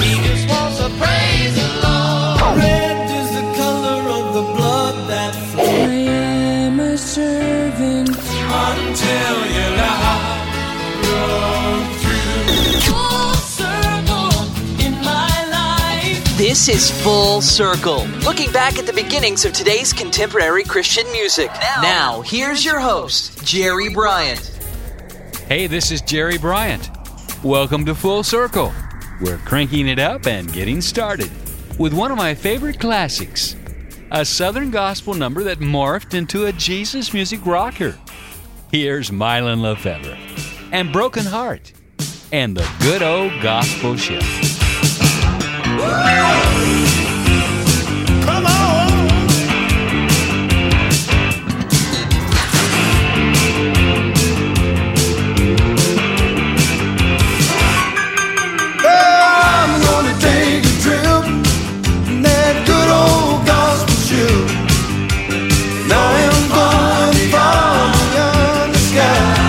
We just want to praise the Lord. Red is the color of the blood that flows. I am a servant until you love. This is Full Circle, looking back at the beginnings of today's contemporary Christian music. Now, here's your host, Jerry Bryant. Hey, this is Jerry Bryant. Welcome to Full Circle. We're cranking it up and getting started with one of my favorite classics, a Southern gospel number that morphed into a Jesus music rocker. Here's Mylon LeFevre and Broken Heart and the good old gospel ship. Come on! I'm gonna take a trip in that good old gospel ship. Now I'm gone far beyond the sky.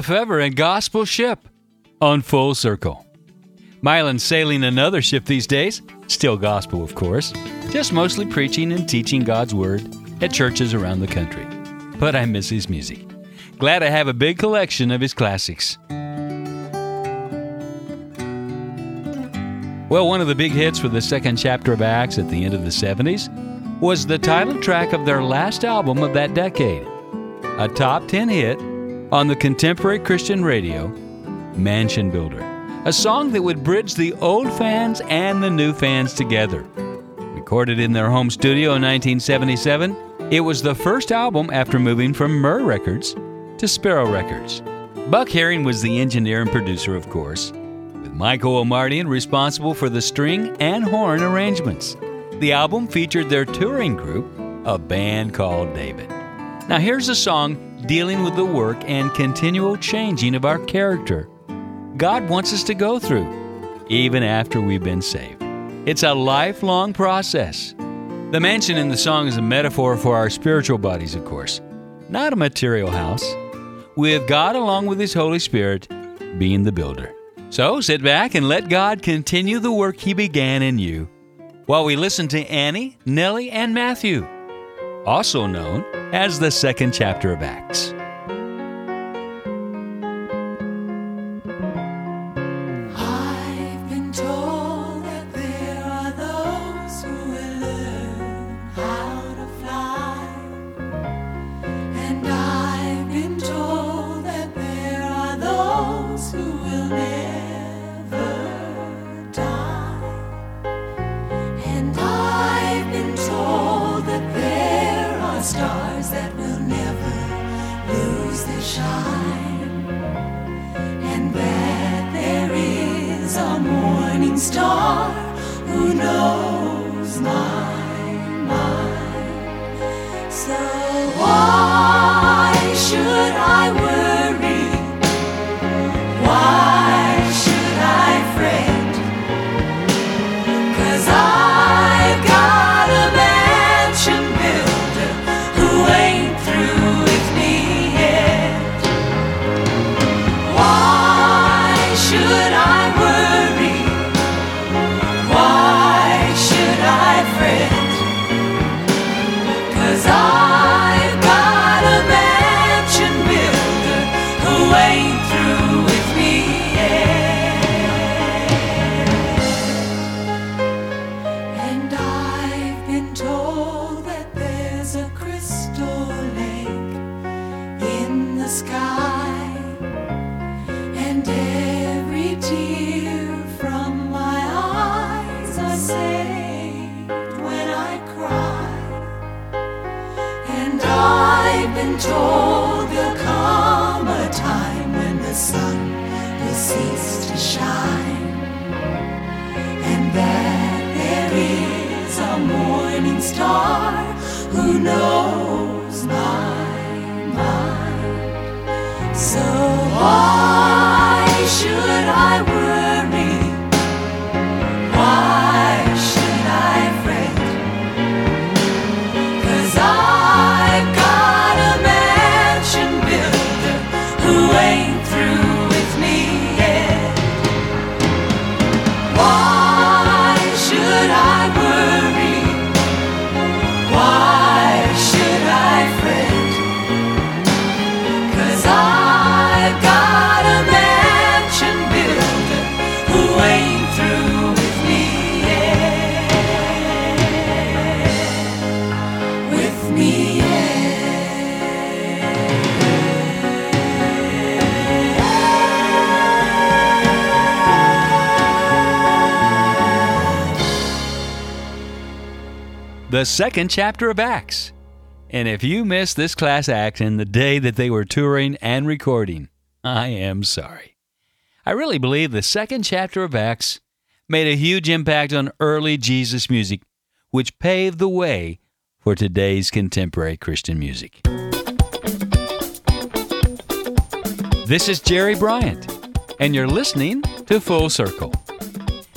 LeFevre and Gospel Ship on Full Circle. Mylon's sailing another ship these days, still gospel of course, just mostly preaching and teaching God's Word at churches around the country. But I miss his music. Glad I have a big collection of his classics. Well, one of the big hits for the second chapter of Acts at the end of the 70s was the title track of their last album of that decade, a top 10 hit on the contemporary Christian radio, Mansion Builder, a song that would bridge the old fans and the new fans together. Recorded in their home studio in 1977, it was the first album after moving from Murr Records to Sparrow Records. Buck Herring was the engineer and producer, of course, with Michael Omartian responsible for the string and horn arrangements. The album featured their touring group, a band called David. Now here's a song dealing with the work and continual changing of our character God wants us to go through, even after we've been saved. It's a lifelong process. The mansion in the song is a metaphor for our spiritual bodies, of course, not a material house, with God along with His Holy Spirit being the builder. So sit back and let God continue the work He began in you while we listen to Annie, Nellie, and Matthew, also known as the second chapter of Acts. The second chapter of Acts. And if you missed this class act in the day that they were touring and recording, I am sorry. I really believe the second chapter of Acts made a huge impact on early Jesus music, which paved the way for today's contemporary Christian music. This is Jerry Bryant, and you're listening to Full Circle.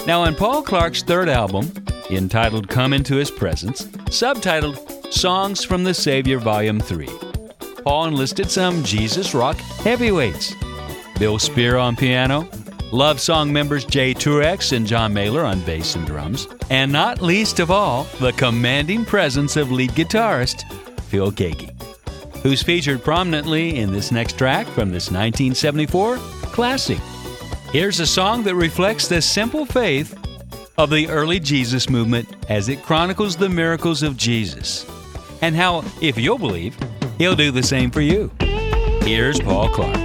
Now, on Paul Clark's third album, entitled Come Into His Presence, subtitled Songs from the Savior Volume 3. Paul enlisted some Jesus rock heavyweights Bill Spear on piano, Love Song members Jay Turex and John Mayler on bass and drums, and not least of all, the commanding presence of lead guitarist Phil Keaggy, who's featured prominently in this next track from this 1974 classic. Here's a song that reflects the simple faith of the early Jesus movement as it chronicles the miracles of Jesus and how, if you'll believe, he'll do the same for you. Here's Paul Clark.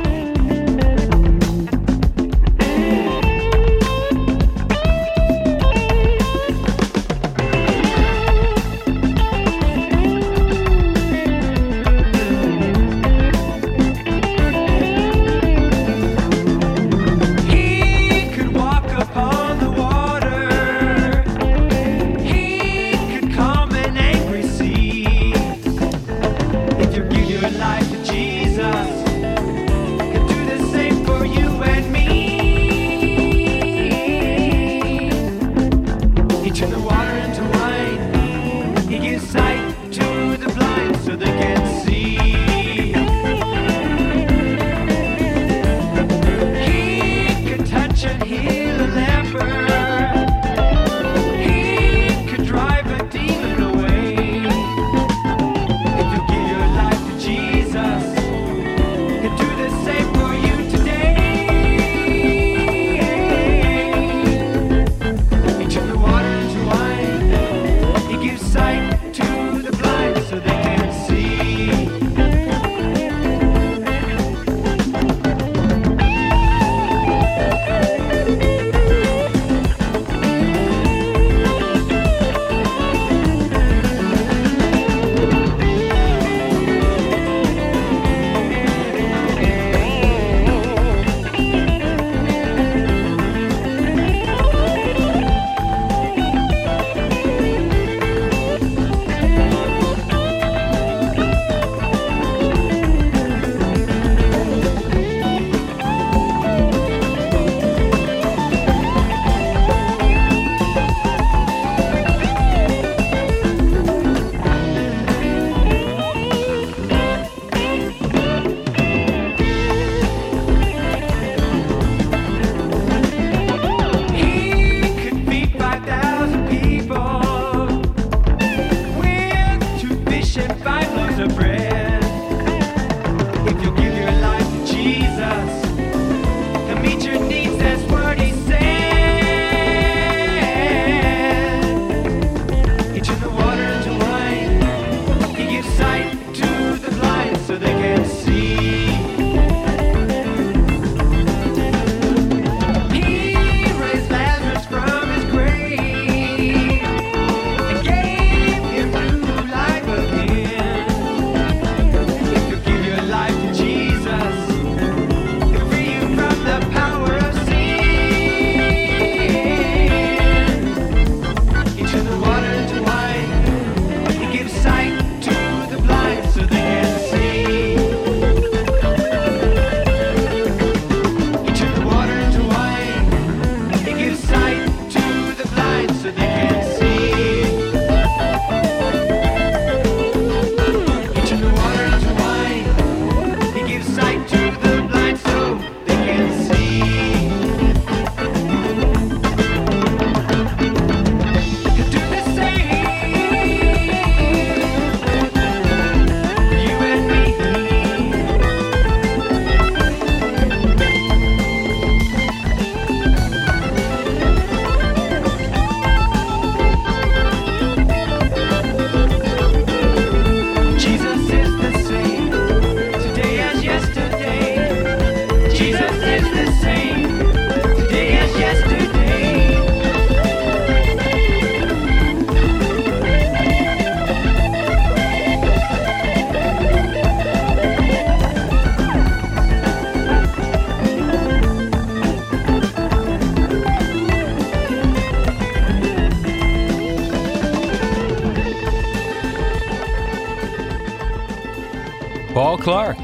Clark.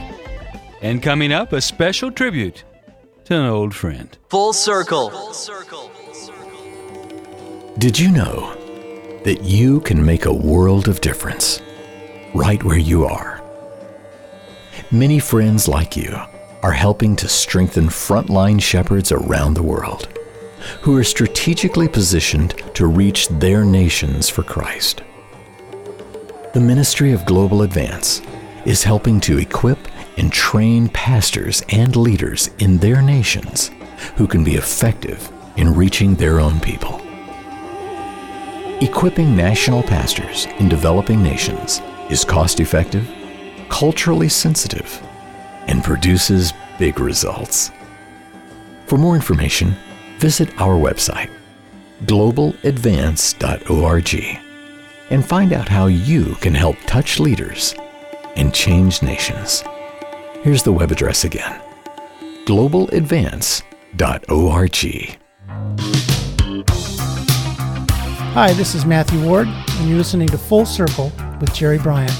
And coming up, a special tribute to an old friend. Full Circle. Did you know that you can make a world of difference right where you are? Many friends like you are helping to strengthen frontline shepherds around the world who are strategically positioned to reach their nations for Christ. The ministry of Global Advance is helping to equip and train pastors and leaders in their nations who can be effective in reaching their own people. Equipping national pastors in developing nations is cost-effective, culturally sensitive, and produces big results. For more information, visit our website, globaladvance.org, and find out how you can help touch leaders and change nations. Here's the web address again, globaladvance.org. Hi, this is Matthew Ward, and you're listening to Full Circle with Jerry Bryant.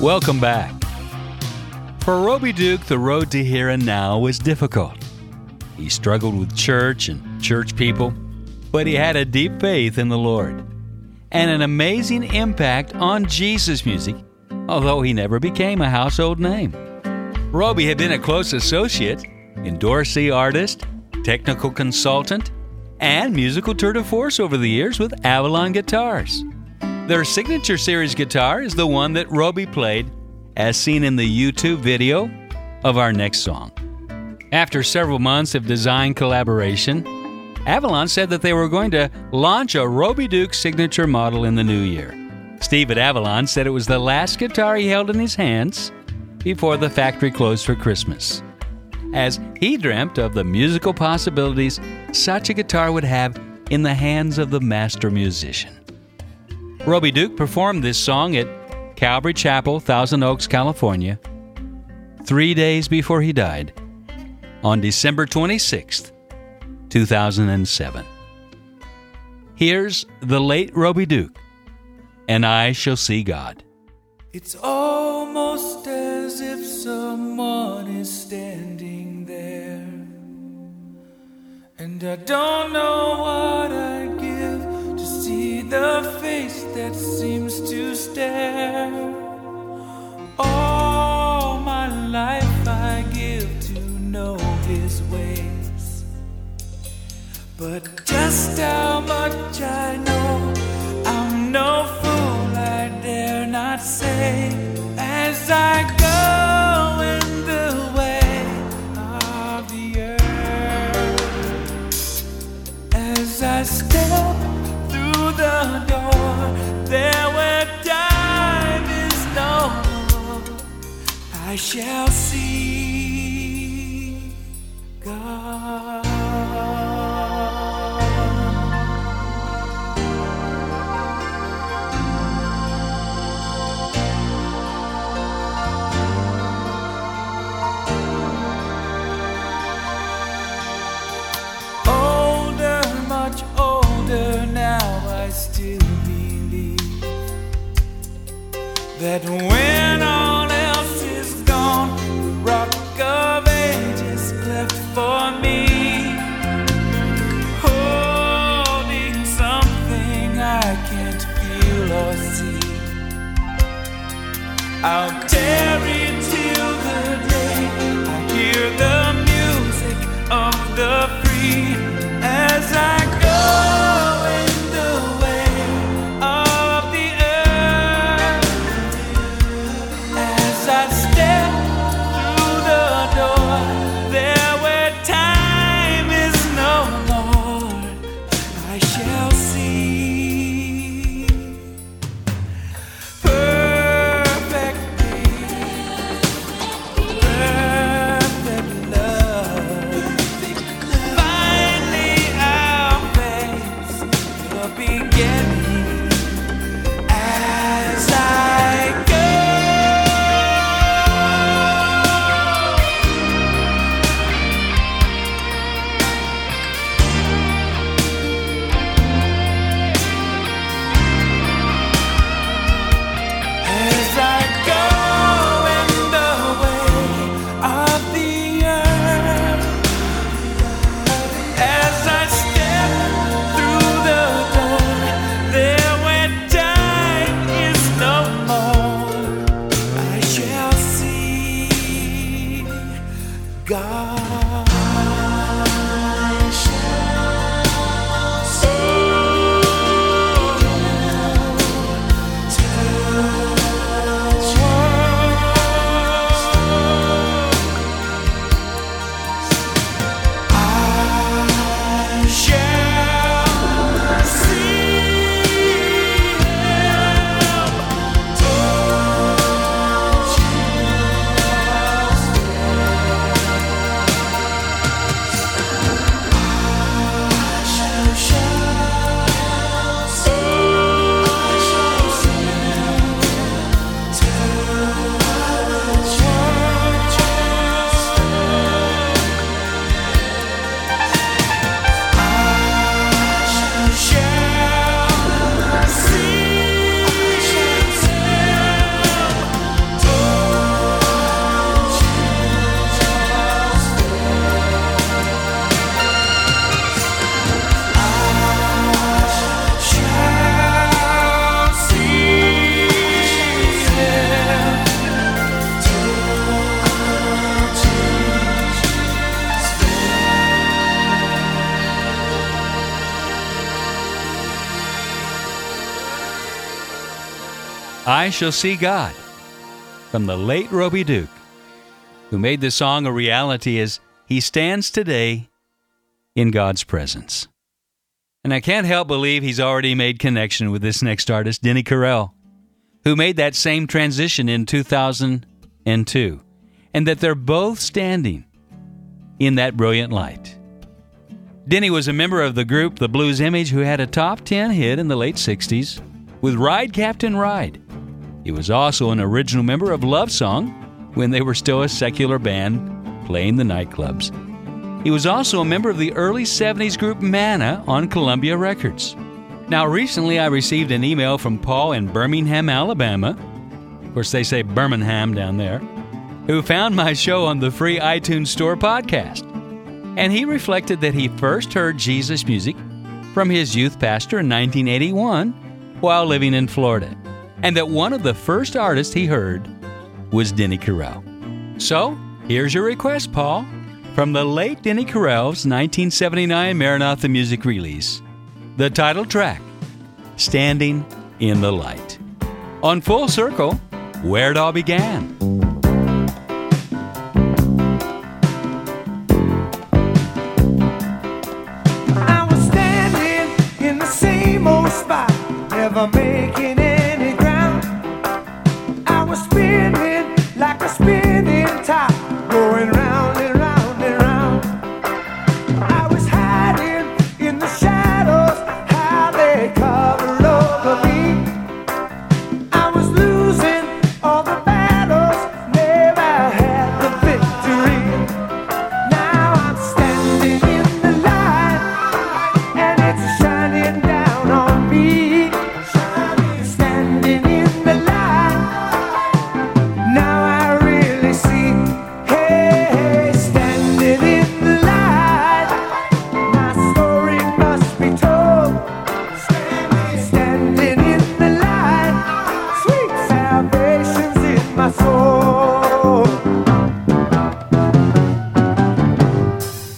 Welcome back. For Roby Duke, the road to here and now was difficult. He struggled with church and church people, but he had a deep faith in the Lord and an amazing impact on Jesus music, although he never became a household name. Roby had been a close associate, endorsee artist, technical consultant, and musical tour de force over the years with Avalon Guitars. Their signature series guitar is the one that Roby played, as seen in the YouTube video of our next song. After several months of design collaboration, Avalon said that they were going to launch a Roby Duke signature model in the new year. Steve at Avalon said it was the last guitar he held in his hands before the factory closed for Christmas, as he dreamt of the musical possibilities such a guitar would have in the hands of the master musician. Roby Duke performed this song at Calvary Chapel, Thousand Oaks, California, 3 days before he died, on December 26, 2007. Here's the late Roby Duke, and I Shall See God. It's almost as if someone is standing there, and I don't know what I'd give to see the face that seems to stare. All my life I give to know his ways, but just how much I know, I'm no fool, I dare not say. As I go in the way of the earth, as I step through the door, there where time is no more, I shall see God. Older, much older now, I still believe that when all else is gone, the rock of ages cleft for me, holding something I can't feel or see. I'll tarry till the day I hear the music of the free as I go. Perfect love, I Shall See God, from the late Roby Duke, who made this song a reality as he stands today in God's presence. And I can't help believe he's already made connection with this next artist, Denny Correll, who made that same transition in 2002, and that they're both standing in that brilliant light. Denny was a member of the group The Blues Image, who had a top 10 hit in the late 60s with Ride Captain Ride. He was also an original member of Love Song when they were still a secular band playing the nightclubs. He was also a member of the early 70s group Manna on Columbia Records. Now, recently I received an email from Paul in Birmingham, Alabama. Of course, they say Birmingham down there, who found my show on the free iTunes Store podcast. And he reflected that he first heard Jesus music from his youth pastor in 1981 while living in Florida, and that one of the first artists he heard was Denny Correll. So, here's your request, Paul, from the late Denny Correll's 1979 Maranatha music release, the title track, Standing in the Light, on Full Circle, where it all began. I was standing in the same old spot, never making any ground. I was spinning like a spinning top, going round and round and round. I was hiding in the shadows, how they covered over me. I was losing all the battles, never had the victory. Now I'm standing in the light, and it's shining down on me. Standing in the light, now I really see. Hey, standing in the light, my story must be told. Standing in the light, sweet salvation's in my soul.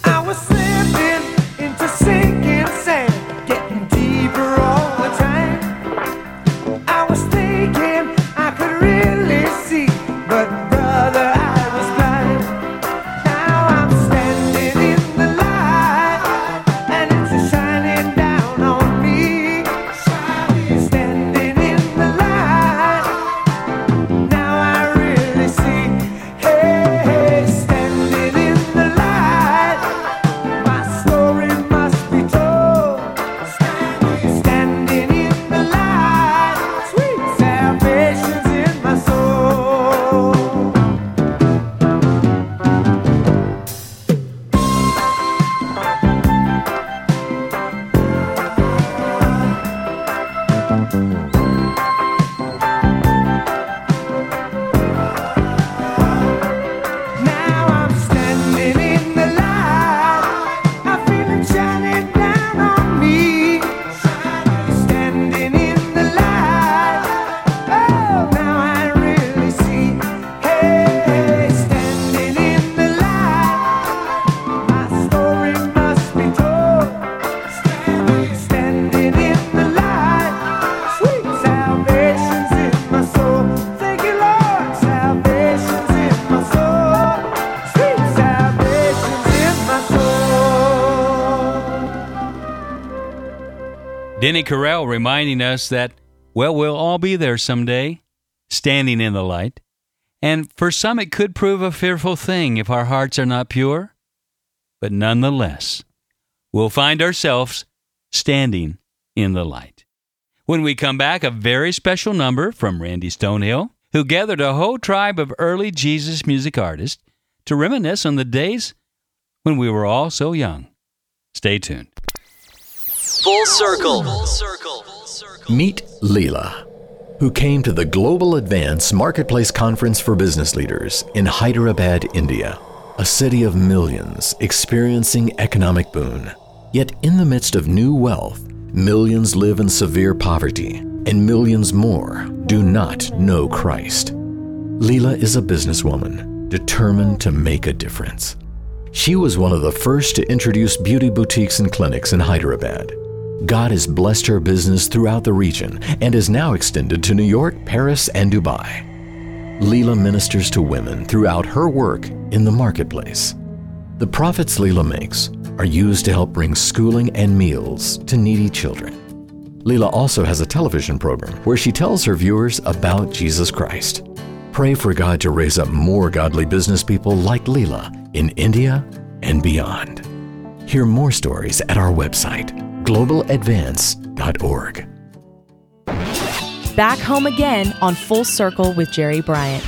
I was slipping into sinking sand, getting deeper all the time. I was thinking I could really see, but brother, I was blind. Now I'm standing in the light, and it's shining down on me. Standing in the light, now I really see. Hey, standing in the light, my story must be told. Standing in the light, sweet salvation's in my soul. Now I'm standing in the light, I feel it shining down on me. Standing in the light, oh, now I really see. Hey, standing in the light, my story must be told. Standing in the light, sweet salvation's in my soul. Thank you, Lord, salvation's in my soul. Sweet salvation's in my soul. Denny Correll reminding us that, well, we'll all be there someday, standing in the light. And for some, it could prove a fearful thing if our hearts are not pure. But nonetheless, we'll find ourselves standing in the light. When we come back, a very special number from Randy Stonehill, who gathered a whole tribe of early Jesus music artists to reminisce on the days when we were all so young. Stay tuned. Full Circle. Meet Leela, who came to the Global Advance Marketplace Conference for Business Leaders in Hyderabad, India, a city of millions experiencing economic boon. Yet in the midst of new wealth, millions live in severe poverty, and millions more do not know Christ. Leela is a businesswoman determined to make a difference. She was one of the first to introduce beauty boutiques and clinics in Hyderabad. God has blessed her business throughout the region and is now extended to New York, Paris, and Dubai. Leila ministers to women throughout her work in the marketplace. The profits Leila makes are used to help bring schooling and meals to needy children. Leila also has a television program where she tells her viewers about Jesus Christ. Pray for God to raise up more godly business people like Leila in India and beyond. Hear more stories at our website, globaladvance.org. Back home again on Full Circle with Jerry Bryant.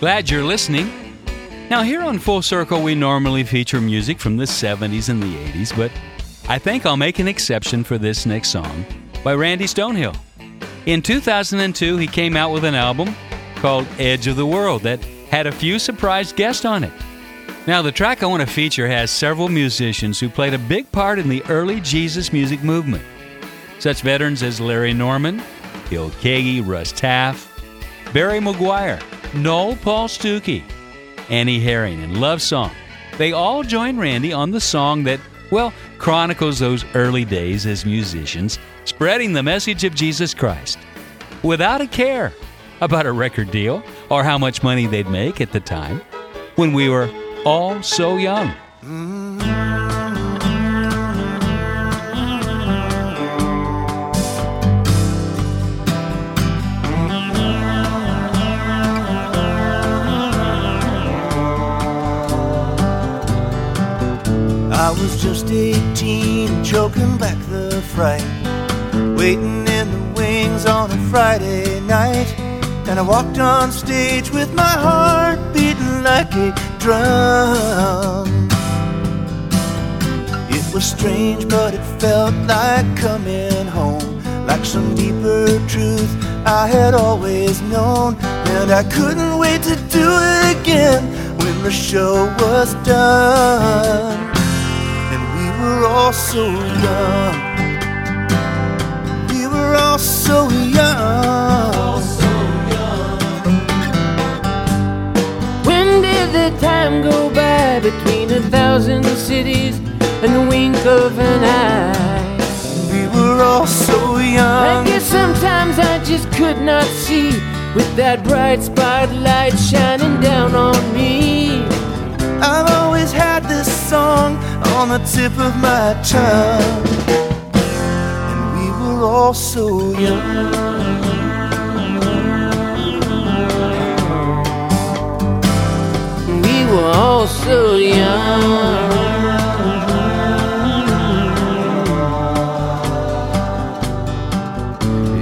Glad you're listening. Now, here on Full Circle, we normally feature music from the 70s and the 80s, but I think I'll make an exception for this next song by Randy Stonehill. In 2002, he came out with an album called Edge of the World that had a few surprise guests on it. Now, the track I want to feature has several musicians who played a big part in the early Jesus music movement, such veterans as Larry Norman, Phil Keaggy, Russ Taff, Barry McGuire, Noel Paul Stuckey, Annie Herring, and Love Song. They all joined Randy on the song that, well, chronicles those early days as musicians, spreading the message of Jesus Christ, without a care about a record deal or how much money they'd make at the time, when we were all so young. I was just 18, choking back the fright, waiting in the wings on a Friday night. And I walked on stage with my heart beating like a drum. It was strange, but it felt like coming home, like some deeper truth I had always known. And I couldn't wait to do it again when the show was done. We were all so young. We were all so young. All so young. When did the time go by between 1,000 cities and the wink of an eye? We were all so young. I guess sometimes I just could not see with that bright spotlight shining down on me. I've always had this song on the tip of my tongue. And we were all so young. We were all so young.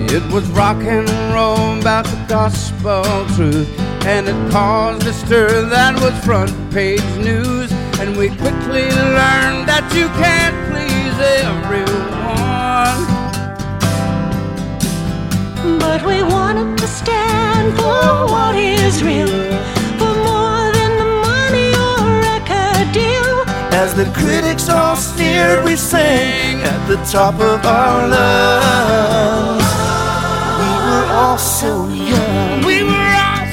It was rock and roll about the gospel truth, and it caused a stir that was front page news. And we quickly learned that you can't please everyone, but we wanted to stand for what is real, for more than the money or record deal. As the critics all sneered, we sang at the top of our lungs. We were all so young. We were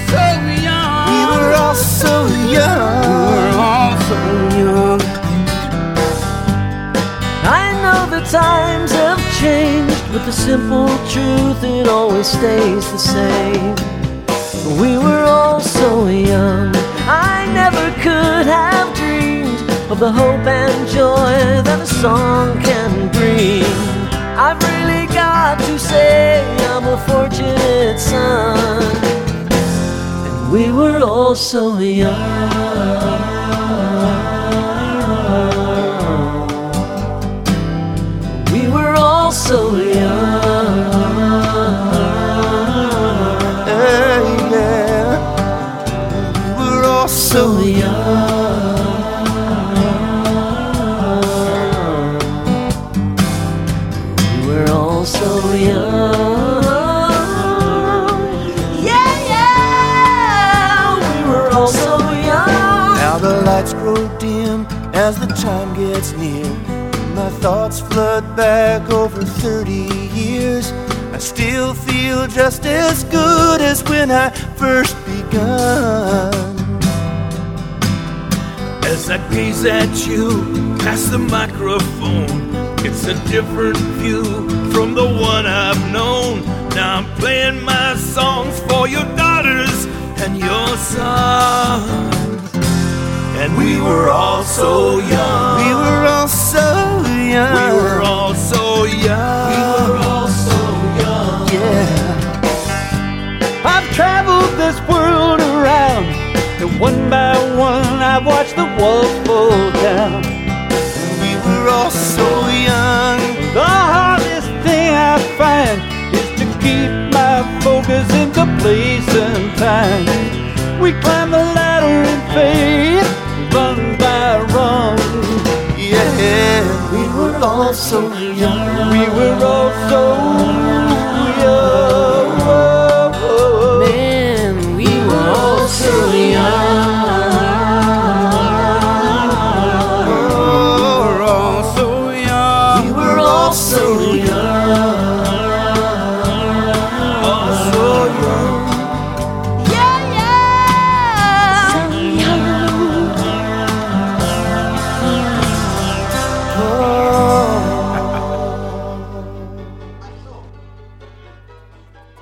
so young. We're all so young. I know the times have changed, but the simple truth, it always stays the same. We were all so young. I never could have dreamed of the hope and joy that a song can bring. I've really got to say I'm a fortunate son. We were all so young. We were all so young. Yeah. We were all so young. We were all so young. As the time gets near, my thoughts flood back over 30 years. I still feel just as good as when I first begun. As I gaze at you past the microphone, it's a different view from the one I've known. Now I'm playing my songs for your daughters and your sons. And we were all so young. We were all so young. We were all so young. We were all so young. Yeah. I've traveled this world around, and one by one I've watched the walls fall down. We're all so young. The hardest thing I find is to keep my focus in the place and time. We climb the ladder in faith, run by run. Yeah, we were all so young. We were all so young. Man, we were all so young.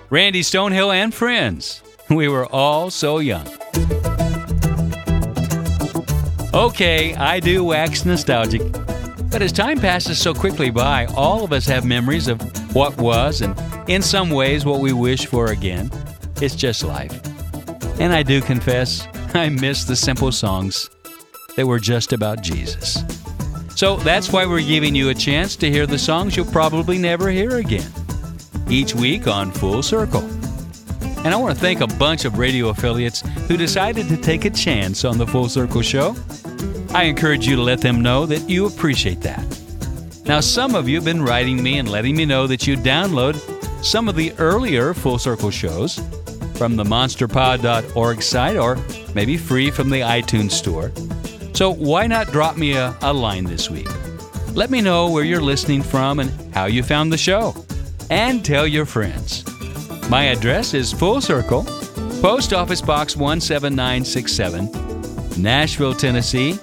Randy Stonehill and friends. We were all so young. Okay, I do wax nostalgic. But as time passes so quickly by, all of us have memories of what was and in some ways what we wish for again. It's just life. And I do confess, I miss the simple songs that were just about Jesus. So that's why we're giving you a chance to hear the songs you'll probably never hear again. Each week on Full Circle. And I want to thank a bunch of radio affiliates who decided to take a chance on the Full Circle show. I encourage you to let them know that you appreciate that. Now, some of you have been writing me and letting me know that you download some of the earlier Full Circle shows from the monsterpod.org site or maybe free from the iTunes store. So why not drop me a line this week? Let me know where you're listening from and how you found the show. And tell your friends. My address is Full Circle, Post Office Box 17967, Nashville, Tennessee,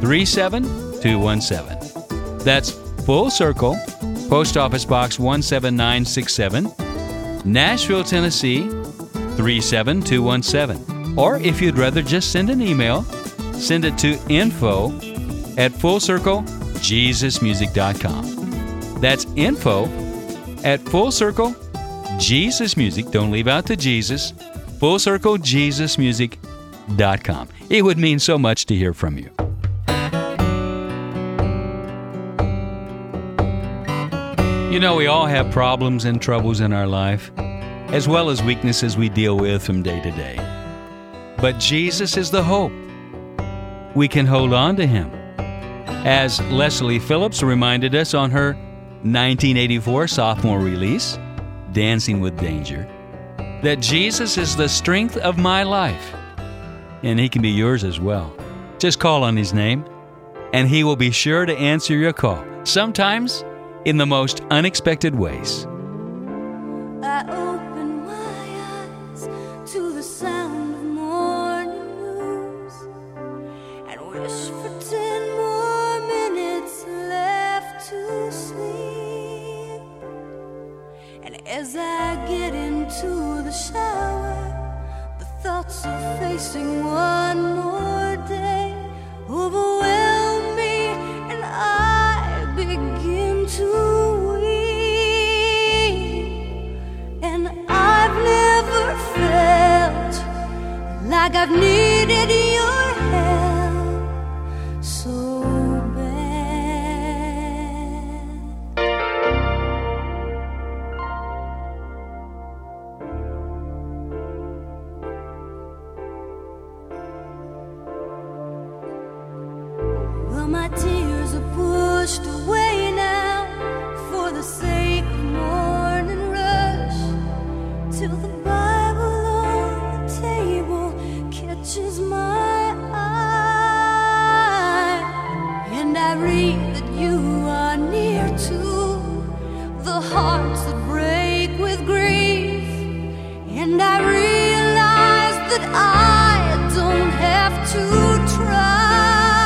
37217. That's Full Circle, Post Office Box 17967, Nashville, Tennessee, 37217. Or if you'd rather just send an email, send it to info@fullcirclejesusmusic.com. That's info at Full Circle, Jesus Music. Don't leave out the Jesus. fullcirclejesusmusic.com. It would mean so much to hear from you. You know, we all have problems and troubles in our life, as well as weaknesses we deal with from day to day. But Jesus is the hope. We can hold on to Him. As Leslie Phillips reminded us on her 1984 sophomore release, Dancing with Danger, that Jesus is the strength of my life, and He can be yours as well. Just call on His name, and He will be sure to answer your call, sometimes in the most unexpected ways. I open my eyes to the sound of morning news and wish for 10 more minutes left to sleep. As I get into the shower, the thoughts of facing one more day overwhelm me, and I begin to weep. And I've never felt like I've needed your help so I don't have to try.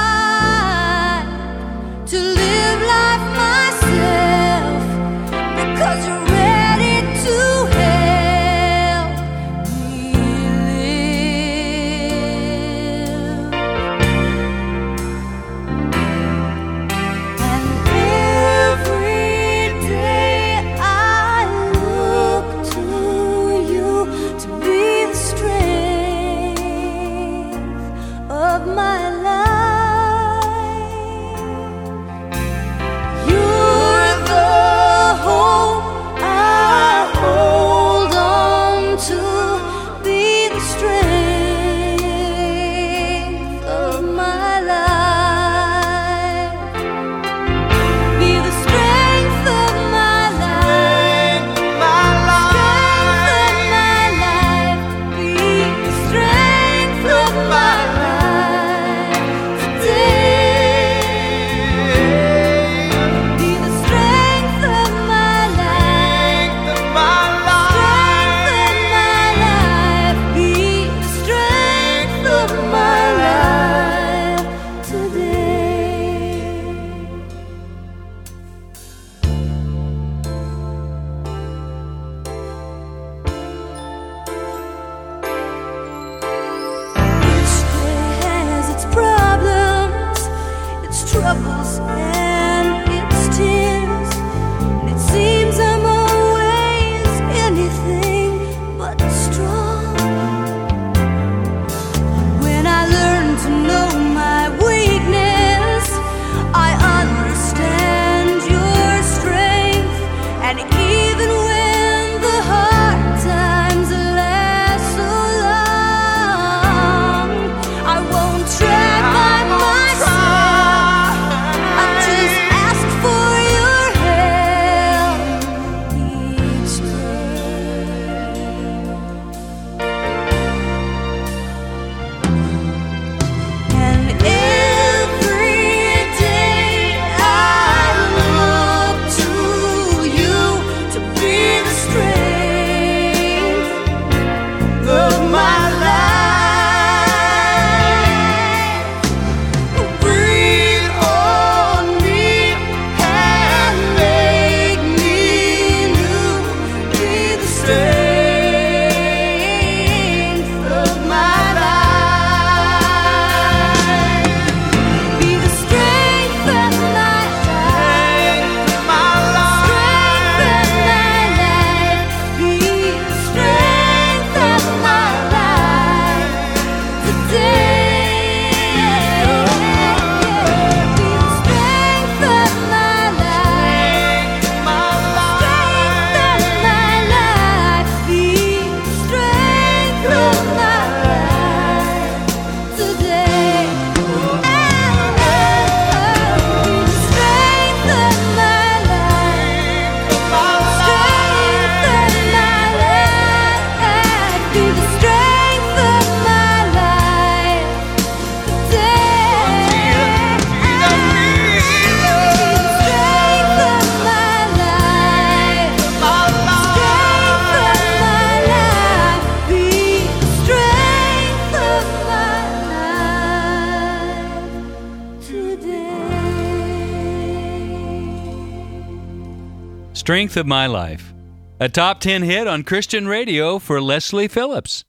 Strength of My Life, a top 10 hit on Christian radio for Leslie Phillips,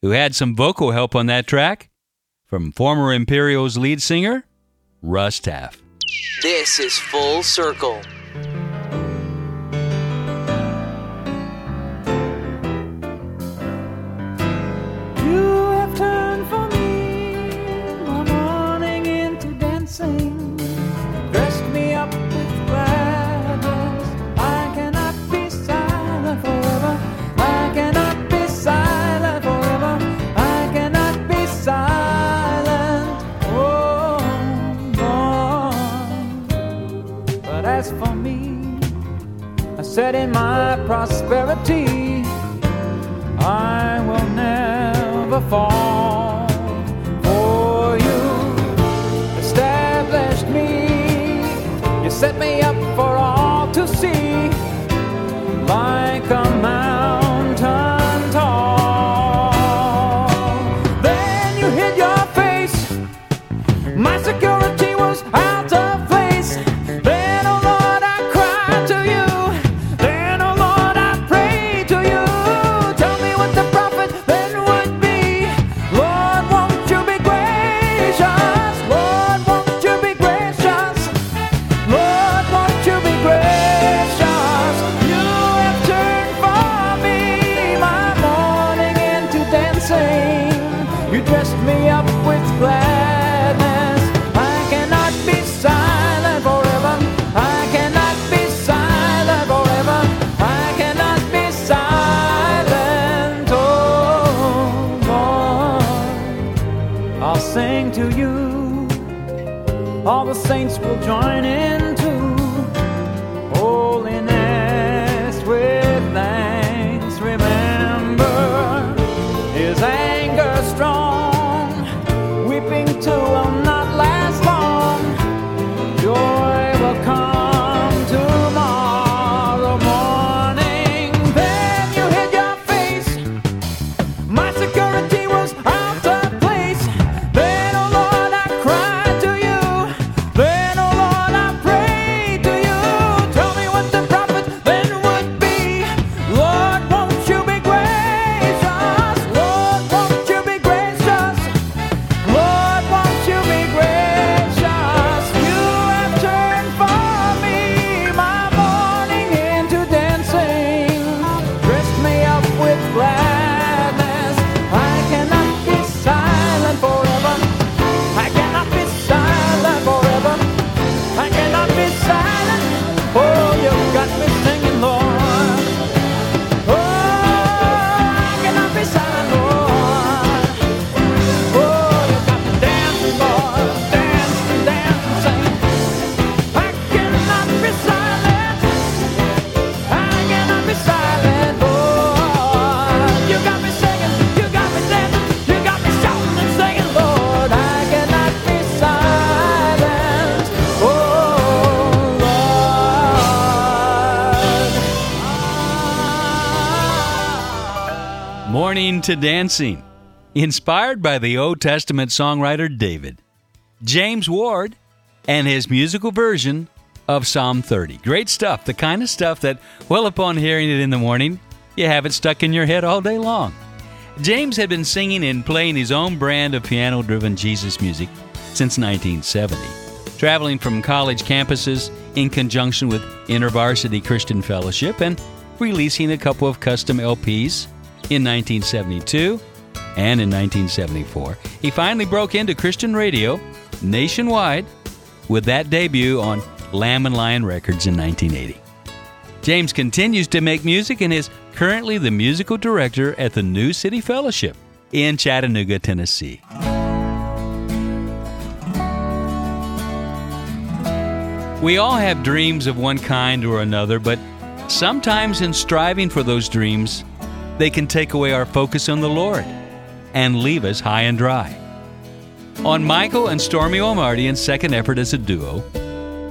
who had some vocal help on that track from former Imperial's lead singer, Russ Taff. This is Full Circle. You have turned for me my morning into dancing, dressed me up with glass. For me, I said in my prosperity, I will never fall for you. Established me, you set me up for all to see, like a mountain tall. Then you hid your face, my security was out of place. All the saints will join in too. Holiness with thanks, remember. His anger strong, weeping too will not last long. Joy will come tomorrow morning. Then you hid your face, my security was out of. Then, oh Lord, I pray to you, tell me what the problem Morning to Dancing, inspired by the Old Testament songwriter David, James Ward, and his musical version of Psalm 30. Great stuff, the kind of stuff that, well, upon hearing it in the morning, you have it stuck in your head all day long. James had been singing and playing his own brand of piano-driven Jesus music since 1970, traveling from college campuses in conjunction with InterVarsity Christian Fellowship and releasing a couple of custom LPs in 1972 and in 1974, he finally broke into Christian radio nationwide with that debut on Lamb and Lion Records in 1980. James continues to make music and is currently the musical director at the New City Fellowship in Chattanooga, Tennessee. We all have dreams of one kind or another, but sometimes in striving for those dreams, they can take away our focus on the Lord and leave us high and dry. On Michael and Stormie Omartian's second effort as a duo,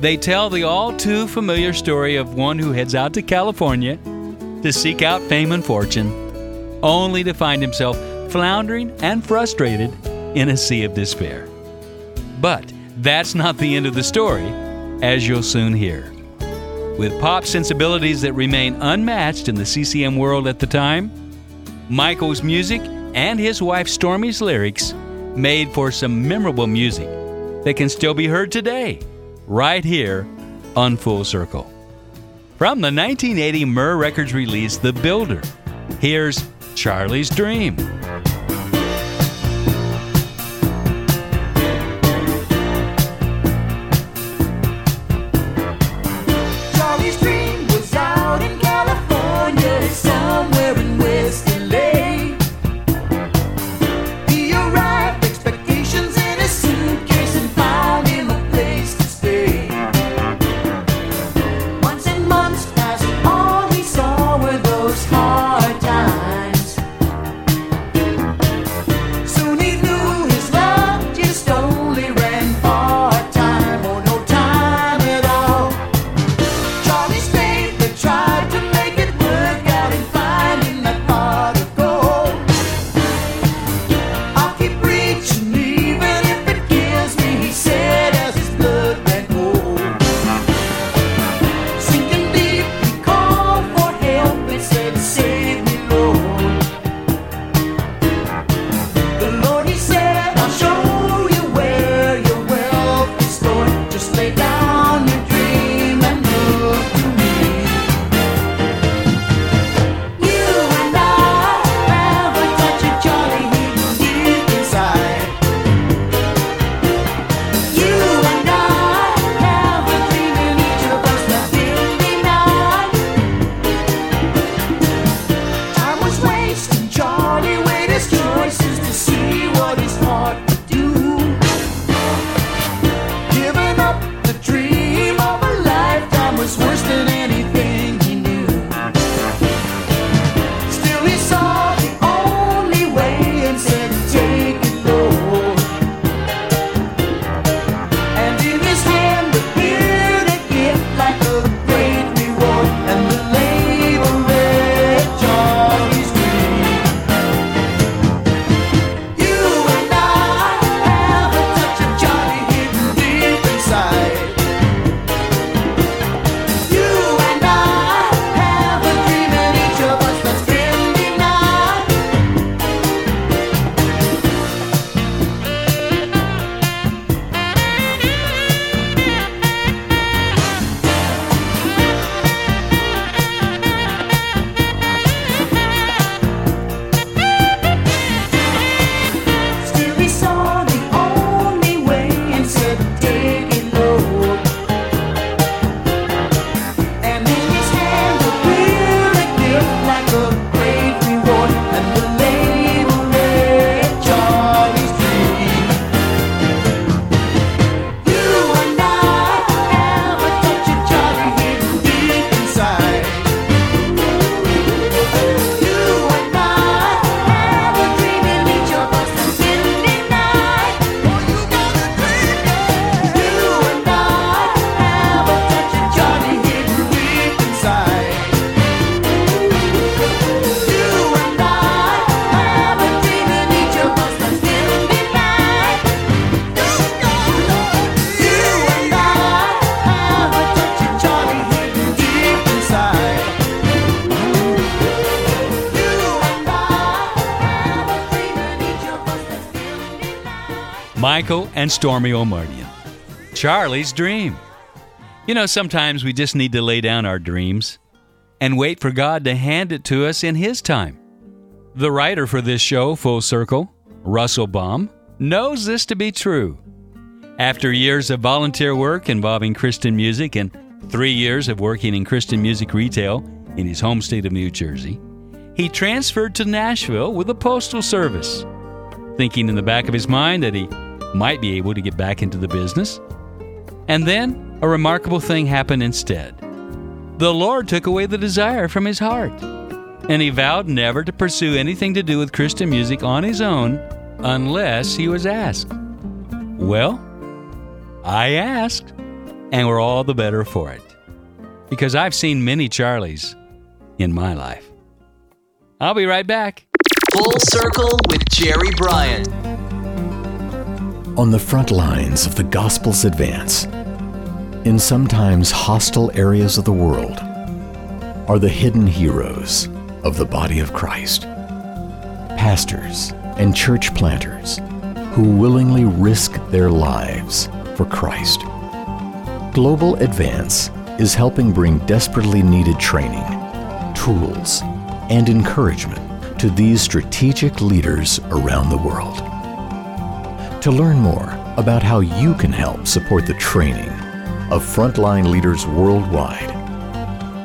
they tell the all-too-familiar story of one who heads out to California to seek out fame and fortune, only to find himself floundering and frustrated in a sea of despair. But that's not the end of the story, as you'll soon hear. With pop sensibilities that remain unmatched in the CCM world at the time, Michael's music and his wife Stormie's lyrics made for some memorable music that can still be heard today, right here on Full Circle. From the 1980 Murr Records release, The Builder, here's Charlie's Dream. Michael and Stormie Omartian. Charlie's Dream. You know, sometimes we just need to lay down our dreams and wait for God to hand it to us in His time. The writer for this show, Full Circle, Russell Baum, knows this to be true. After years of volunteer work involving Christian music and 3 years of working in Christian music retail in his home state of New Jersey, he transferred to Nashville with the Postal Service, thinking in the back of his mind that he might be able to get back into the business. And then a remarkable thing happened instead. The Lord took away the desire from his heart, and he vowed never to pursue anything to do with Christian music on his own unless he was asked. Well, I asked, and we're all the better for it, because I've seen many Charlies in my life. I'll be right back. Full Circle with Jerry Bryant. On the front lines of the gospel's advance, in sometimes hostile areas of the world, are the hidden heroes of the body of Christ. Pastors and church planters who willingly risk their lives for Christ. Global Advance is helping bring desperately needed training, tools, and encouragement to these strategic leaders around the world. To learn more about how you can help support the training of frontline leaders worldwide,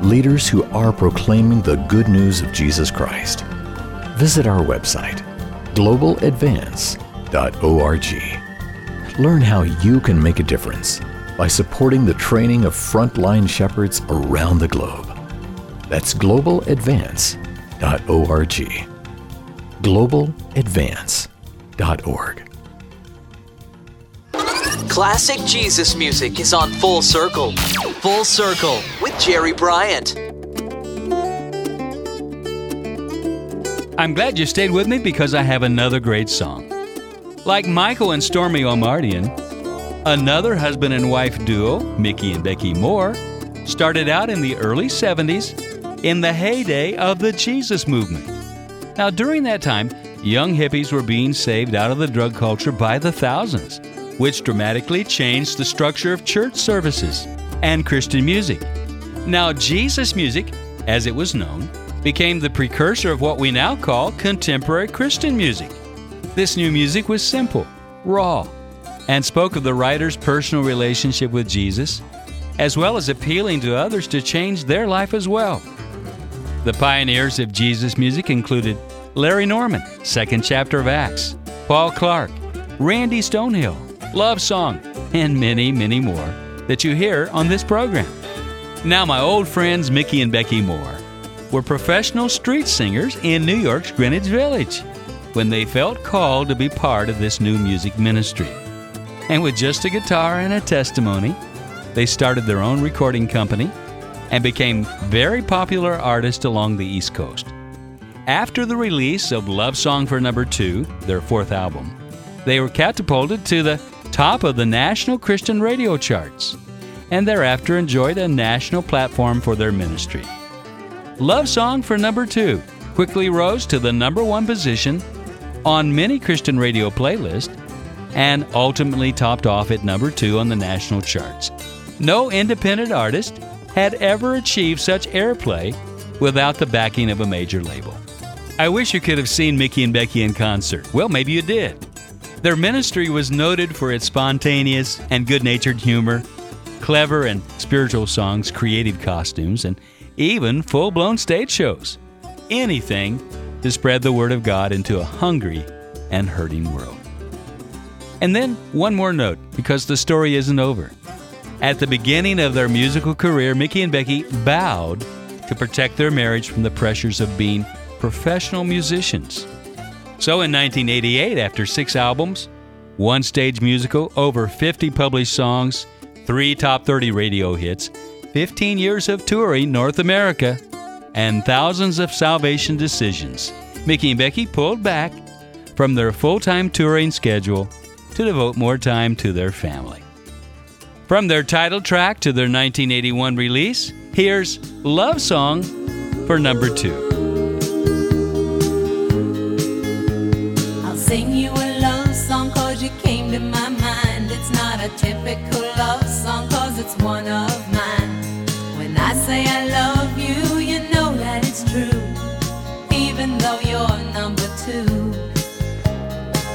leaders who are proclaiming the good news of Jesus Christ, visit our website, globaladvance.org. Learn how you can make a difference by supporting the training of frontline shepherds around the globe. That's globaladvance.org. globaladvance.org. Classic Jesus music is on Full Circle. Full Circle with Jerry Bryant. I'm glad you stayed with me because I have another great song. Like Michael and Stormie Omartian, another husband and wife duo, Mickey and Becky Moore, started out in the early 70s in the heyday of the Jesus movement. Now, during that time, young hippies were being saved out of the drug culture by the thousands, which dramatically changed the structure of church services and Christian music. Now, Jesus music, as it was known, became the precursor of what we now call contemporary Christian music. This new music was simple, raw, and spoke of the writer's personal relationship with Jesus, as well as appealing to others to change their life as well. The pioneers of Jesus music included Larry Norman, Second Chapter of Acts, Paul Clark, Randy Stonehill, Love Song, and many, many more that you hear on this program. Now, my old friends Mickey and Becky Moore were professional street singers in New York's Greenwich Village when they felt called to be part of this new music ministry. And with just a guitar and a testimony, they started their own recording company and became very popular artists along the East Coast. After the release of Love Song for Number 2, their fourth album, they were catapulted to the top of the national Christian radio charts, and thereafter enjoyed a national platform for their ministry. Love Song for Number 2 quickly rose to the number one position on many Christian radio playlists and ultimately topped off at number 2 on the national charts. No independent artist had ever achieved such airplay without the backing of a major label. I wish you could have seen Mickey and Becky in concert. Well, maybe you did. Their ministry was noted for its spontaneous and good-natured humor, clever and spiritual songs, creative costumes, and even full-blown stage shows. Anything to spread the Word of God into a hungry and hurting world. And then one more note, because the story isn't over. At the beginning of their musical career, Mickey and Becky vowed to protect their marriage from the pressures of being professional musicians. So in 1988, after 6 albums, 1 stage musical, over 50 published songs, 3 top 30 radio hits, 15 years of touring North America, and thousands of salvation decisions, Mickey and Becky pulled back from their full-time touring schedule to devote more time to their family. From their title track to their 1981 release, here's Love Song for Number 2. Sing you a love song 'cause you came to my not a typical love song, cause it's one of mine. When I say I love you, you know that it's true, even though you're number two.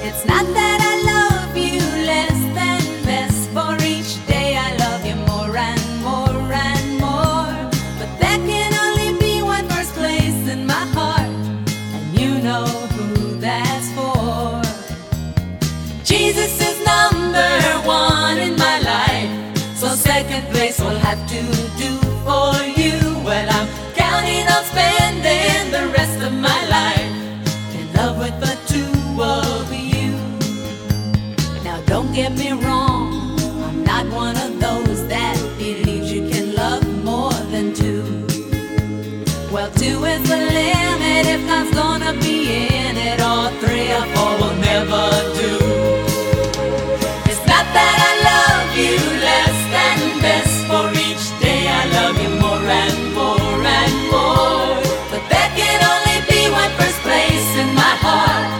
It's not that I love you less than best, for each day I love you more and more and more. But there can only be one first place in my heart, and you know who that's for. Jesus is number one in my life, so second place will have to do for you. Well, I'm counting on spending the rest of my life in love with the two of you. Now don't get me wrong, I'm not one of those that believes you can love more than two. Well, two is the limit, if that's gonna be in it, all three or four will never do. It's not that I love you less than best, for each day I love you more and more and more. But there can only be one first place in my heart,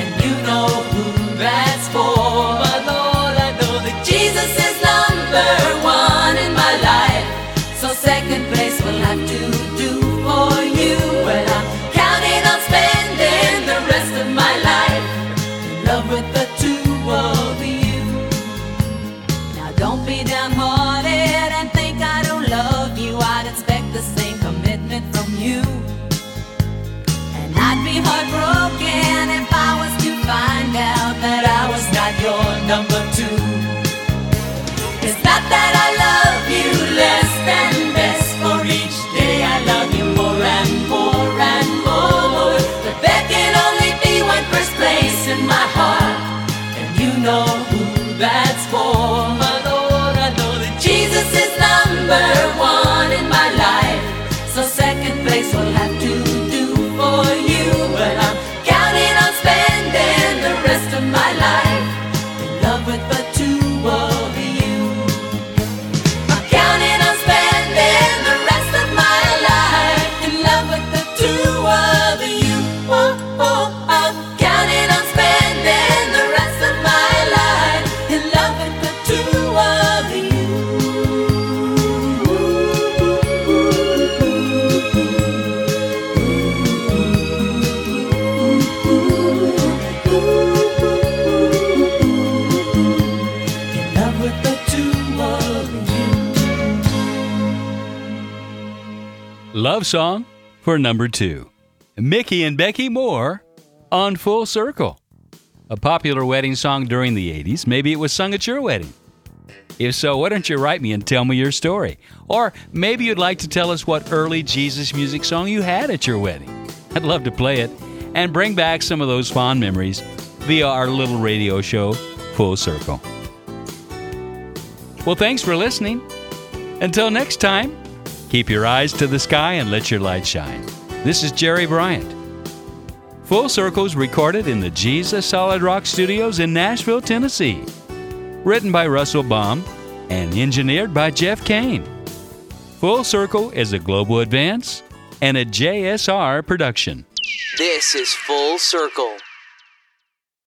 and you know who that's for. But Lord, I know that Jesus is number one in my life, so second place will have to do for you. Well, I'm counting on spending the rest of my life in love with the two of you. Now don't be downhearted and think I don't love you. I'd expect the same commitment from you, and I'd be heartbroken if I was to find out that I was not your number two. It's not that I love you less than best, for each day I love you more and more and more. But there can only be one first place in my heart, and you know who that's for. My Lord, I know that Jesus is number one in my life, so second place will have to do for you. But I'm counting on spending the rest of my life in love with the two of you. I'm counting on spending the rest of my life in love with the two of you. Oh, oh, I'm counting on spending the rest of my life in love with the two of you. In love with the two of you. Love Song for Number 2. Mickey and Becky Moore on Full Circle. A popular wedding song during the 80s. Maybe it was sung at your wedding. If so, why don't you write me and tell me your story? Or maybe you'd like to tell us what early Jesus music song you had at your wedding. I'd love to play it and bring back some of those fond memories via our little radio show, Full Circle. Well, thanks for listening. Until next time, keep your eyes to the sky and let your light shine. This is Jerry Bryant. Full Circle's recorded in the Jesus Solid Rock Studios in Nashville, Tennessee. Written by Russell Baum and engineered by Jeff Kane. Full Circle is a Global Advance and a JSR production. This is Full Circle.